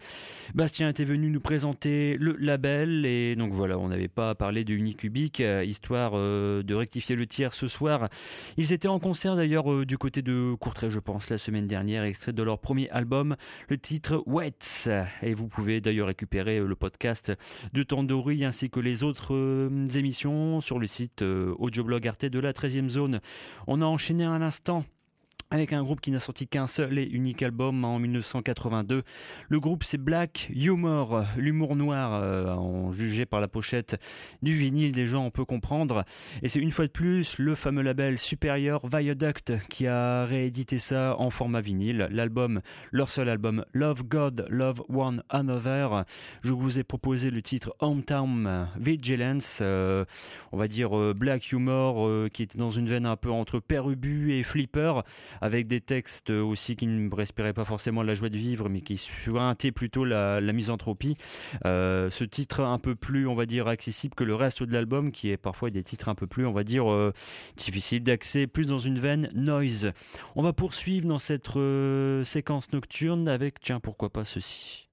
Bastien était venu nous présenter le label, et donc voilà, on n'avait pas parlé de Unik Ubik, histoire euh, de rectifier le tir ce soir. Ils étaient en concert d'ailleurs euh, du côté de Courtrai, je pense, la semaine dernière, extrait de leur premier album, le titre Wets, et vous pouvez d'ailleurs récupérer le podcast de Tandori ainsi que les autres euh, émissions sur le site euh, Audioblog Arte de la treizième zone. On a enchaîné à l'instant avec un groupe qui n'a sorti qu'un seul et unique album en dix-neuf cent quatre-vingt-deux. Le groupe, c'est Black Humor, l'humour noir, euh, en jugé par la pochette du vinyle, déjà on peut comprendre. Et c'est une fois de plus le fameux label Supérieur Viaduct qui a réédité ça en format vinyle. L'album, leur seul album, Love God, Love One Another. Je vous ai proposé le titre Hometown Vigilance, euh, on va dire euh, Black Humor, euh, qui était dans une veine un peu entre Père Ubu et Flipper, avec des textes aussi qui ne respiraient pas forcément la joie de vivre, mais qui suintaient plutôt la, la misanthropie. Euh, ce titre un peu plus, on va dire, accessible que le reste de l'album, qui est parfois des titres un peu plus, on va dire, euh, difficiles d'accès, plus dans une veine noise. On va poursuivre dans cette euh, séquence nocturne avec, tiens, pourquoi pas ceci.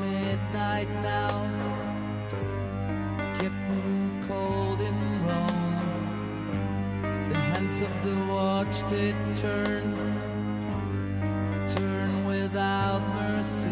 Midnight now, getting cold in Rome. The hands of the watch did turn, turn without mercy.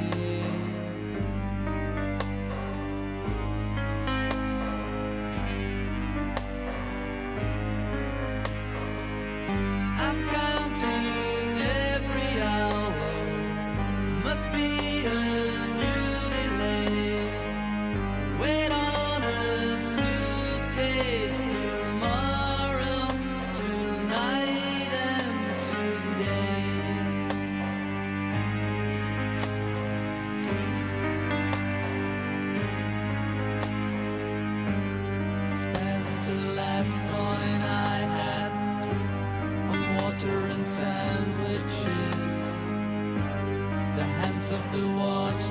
Of the watch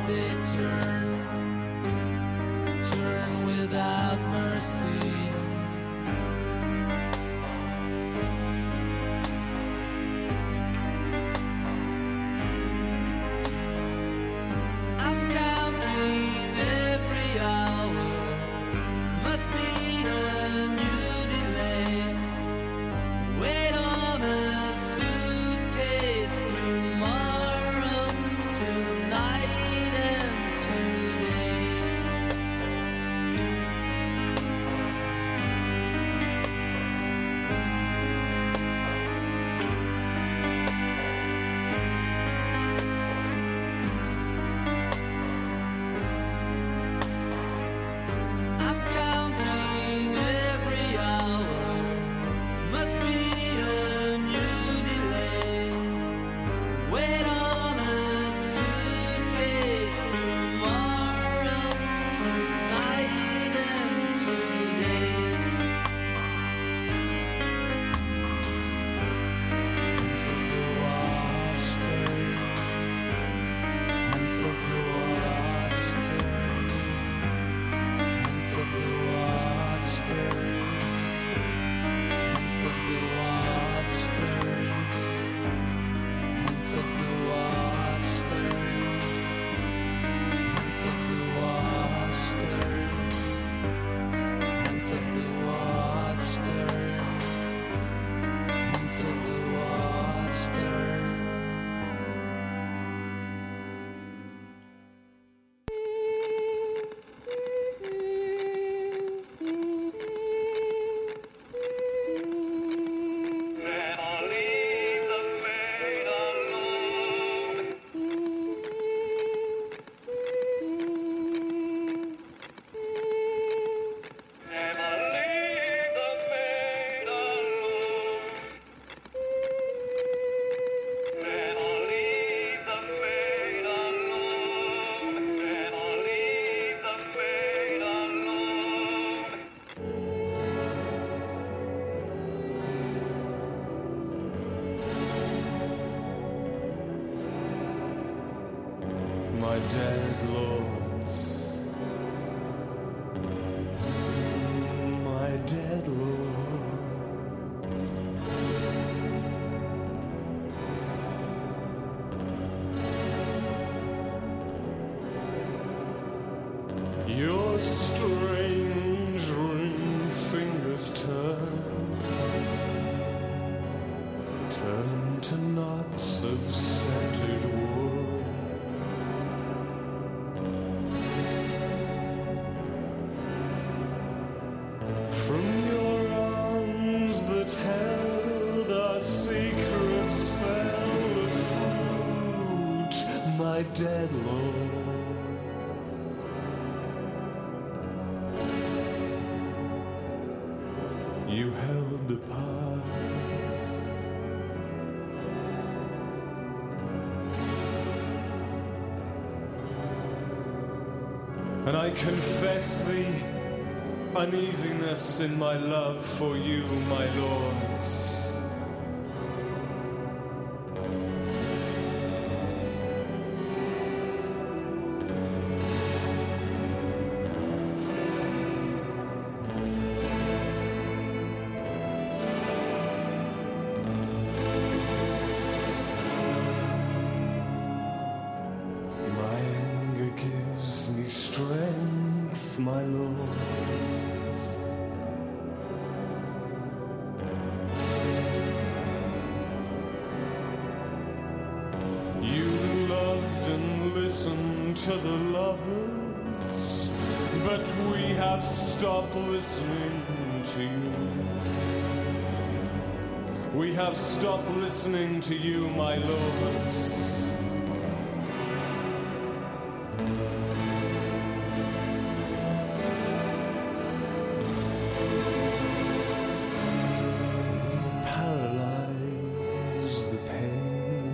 my dead lords, my dead lords. Your strange ring fingers turn, turn to knots of scented wood. My dead lords, you held the past, and I confess the uneasiness in my love for you, my lords. We have stopped listening to you, my lords. We've paralyzed the pain,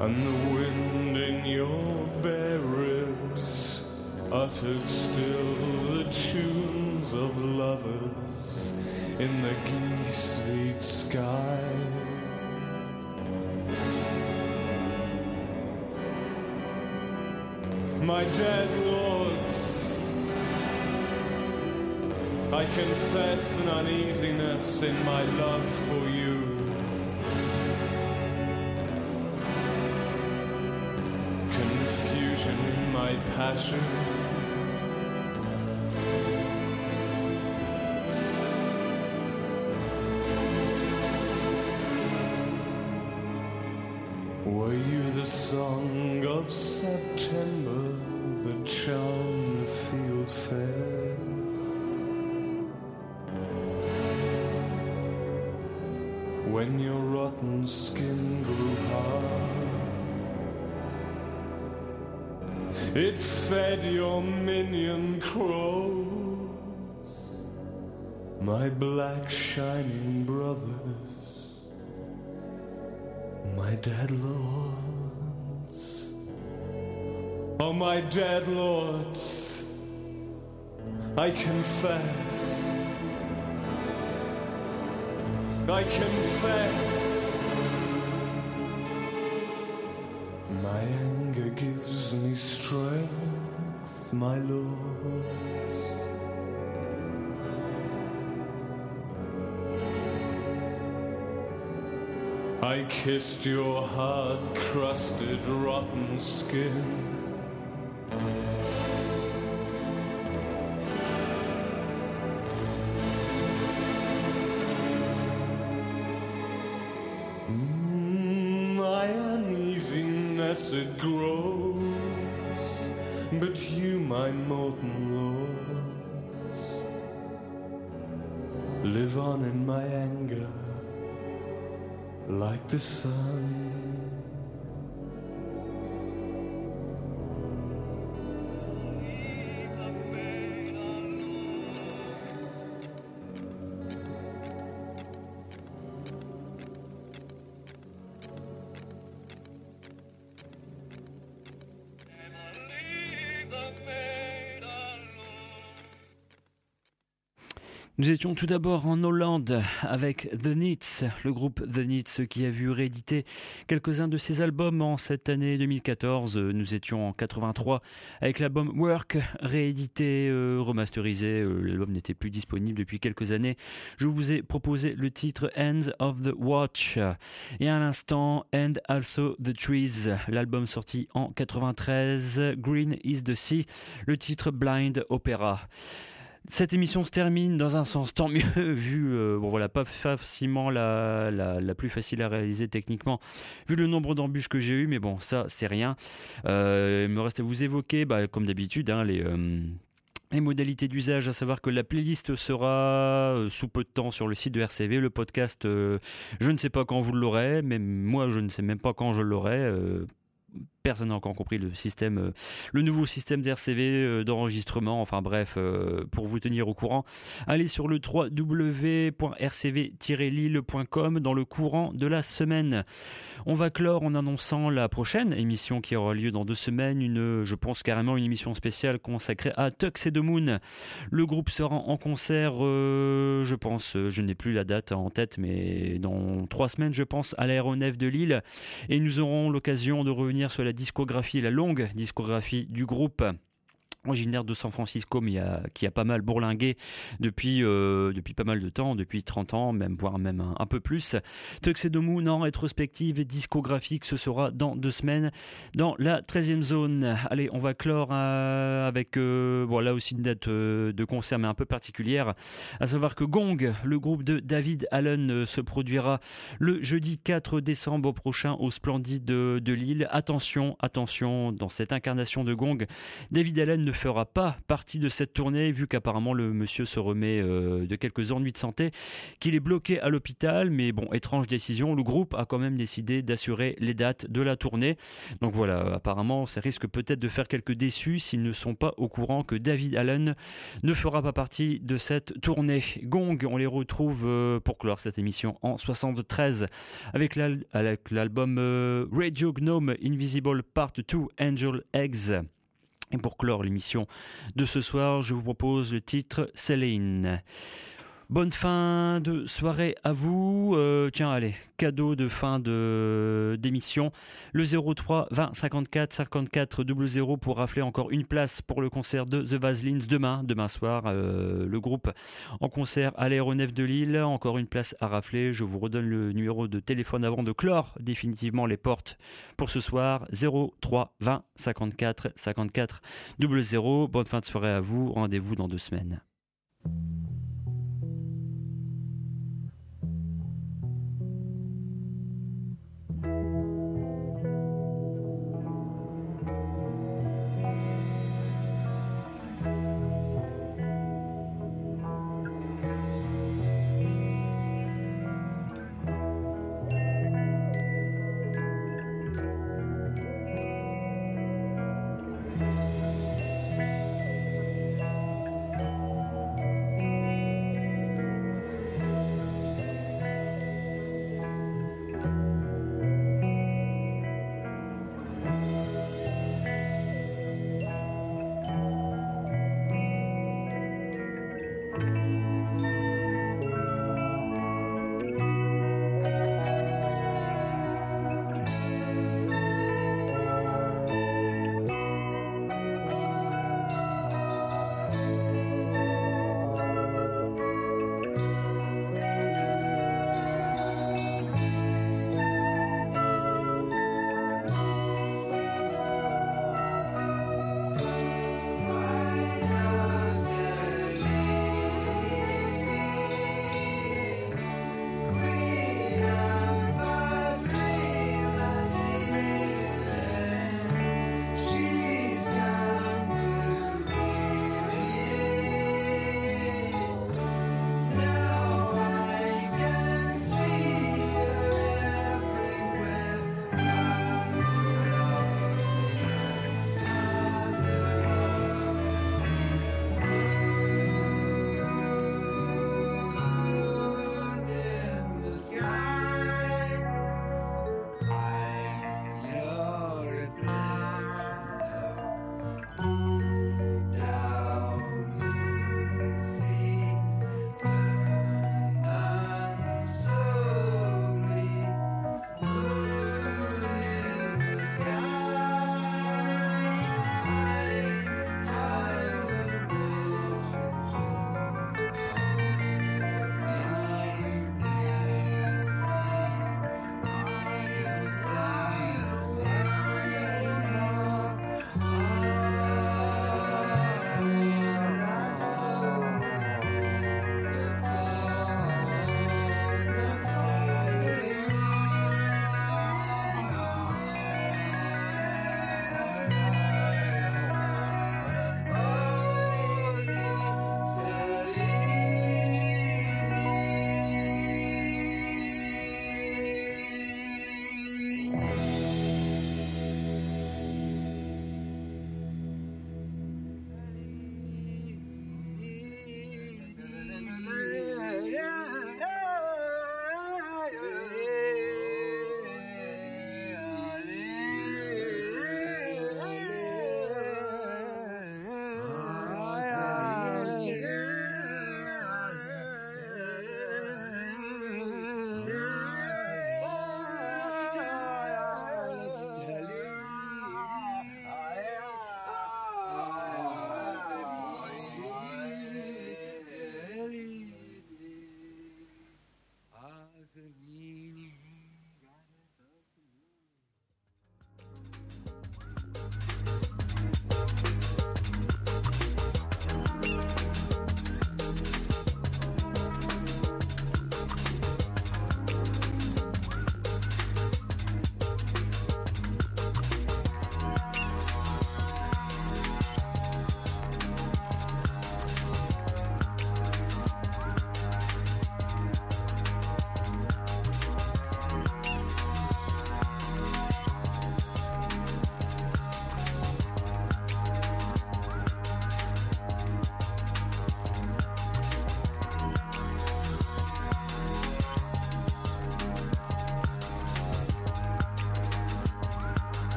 and the wind in your bare ribs uttered still the tunes of lovers in the geese-feed sky. My dead lords, I confess an uneasiness in my love for you. Confusion in my passion, song of September that charmed the field fair. When your rotten skin grew hard, it fed your minion crows, my black shining brothers, my dead lords. Oh, my dead lords, I confess, I confess. My anger gives me strength, my lords. I kissed your hard-crusted, rotten skin, it grows, but you, my molten lords, live on in my anger like the sun. Nous étions tout d'abord en Hollande avec The Nits, le groupe The Nits qui a vu rééditer quelques-uns de ses albums en cette année deux mille quatorze. Nous étions en quatre-vingt-trois avec l'album Work, réédité, euh, remasterisé. L'album n'était plus disponible depuis quelques années. Je vous ai proposé le titre End of the Watch. Et à l'instant, And Also the Trees, l'album sorti en quatre-vingt-treize, Green is the Sea, le titre Blind Opera. Cette émission se termine dans un sens, tant mieux, vu, euh, bon voilà, pas facilement la, la, la plus facile à réaliser techniquement, vu le nombre d'embûches que j'ai eues, mais bon, ça, c'est rien. Euh, il me reste à vous évoquer, bah, comme d'habitude, hein, les... Euh Les modalités d'usage, à savoir que la playlist sera euh, sous peu de temps sur le site de R C V. Le podcast, euh, je ne sais pas quand vous l'aurez, mais moi je ne sais même pas quand je l'aurai. Euh, personne n'a encore compris le système, euh, le nouveau système d'R C V euh, d'enregistrement. Enfin bref, euh, pour vous tenir au courant, allez sur le w w w point r c v tiret lille point com dans le courant de la semaine. On va clore en annonçant la prochaine émission qui aura lieu dans deux semaines, une, je pense carrément une émission spéciale consacrée à Tux et The Moon. Le groupe sera en concert, euh, je pense, je n'ai plus la date en tête, mais dans trois semaines, je pense, à l'Aéronef de Lille. Et nous aurons l'occasion de revenir sur la discographie, la longue discographie du groupe, originaire de San Francisco, mais a, qui a pas mal bourlingué depuis euh, depuis pas mal de temps, depuis trente ans, même voire même un, un peu plus. Tux et The Moon en rétrospective et discographique, ce sera dans deux semaines, dans la treizième zone. Allez, on va clore euh, avec, euh, bon, là aussi une date euh, de concert, mais un peu particulière, à savoir que Gong, le groupe de David Allen, euh, se produira le jeudi quatre décembre prochain au Splendide de, de Lille. Attention, attention, dans cette incarnation de Gong, David Allen ne fera pas partie de cette tournée, vu qu'apparemment le monsieur se remet euh, de quelques ennuis de santé, qu'il est bloqué à l'hôpital. Mais bon, étrange décision, le groupe a quand même décidé d'assurer les dates de la tournée. Donc voilà, apparemment ça risque peut-être de faire quelques déçus s'ils ne sont pas au courant que David Allen ne fera pas partie de cette tournée. Gong, on les retrouve euh, pour clore cette émission en soixante-treize avec, l'al- avec l'album euh, Radio Gnome Invisible Part deux Angel Eggs. Et pour clore l'émission de ce soir, je vous propose le titre Céline. Bonne fin de soirée à vous. Euh, tiens, allez, cadeau de fin de, d'émission. Le zéro trois vingt cinquante-quatre cinquante-quatre zéro zéro pour rafler encore une place pour le concert de The Vaselines demain, demain soir. Euh, le groupe en concert à l'Aéronef de Lille. Encore une place à rafler. Je vous redonne le numéro de téléphone avant de clore définitivement les portes pour ce soir. zéro trois vingt cinquante-quatre cinquante-quatre zéro zéro. Bonne fin de soirée à vous. Rendez-vous dans deux semaines.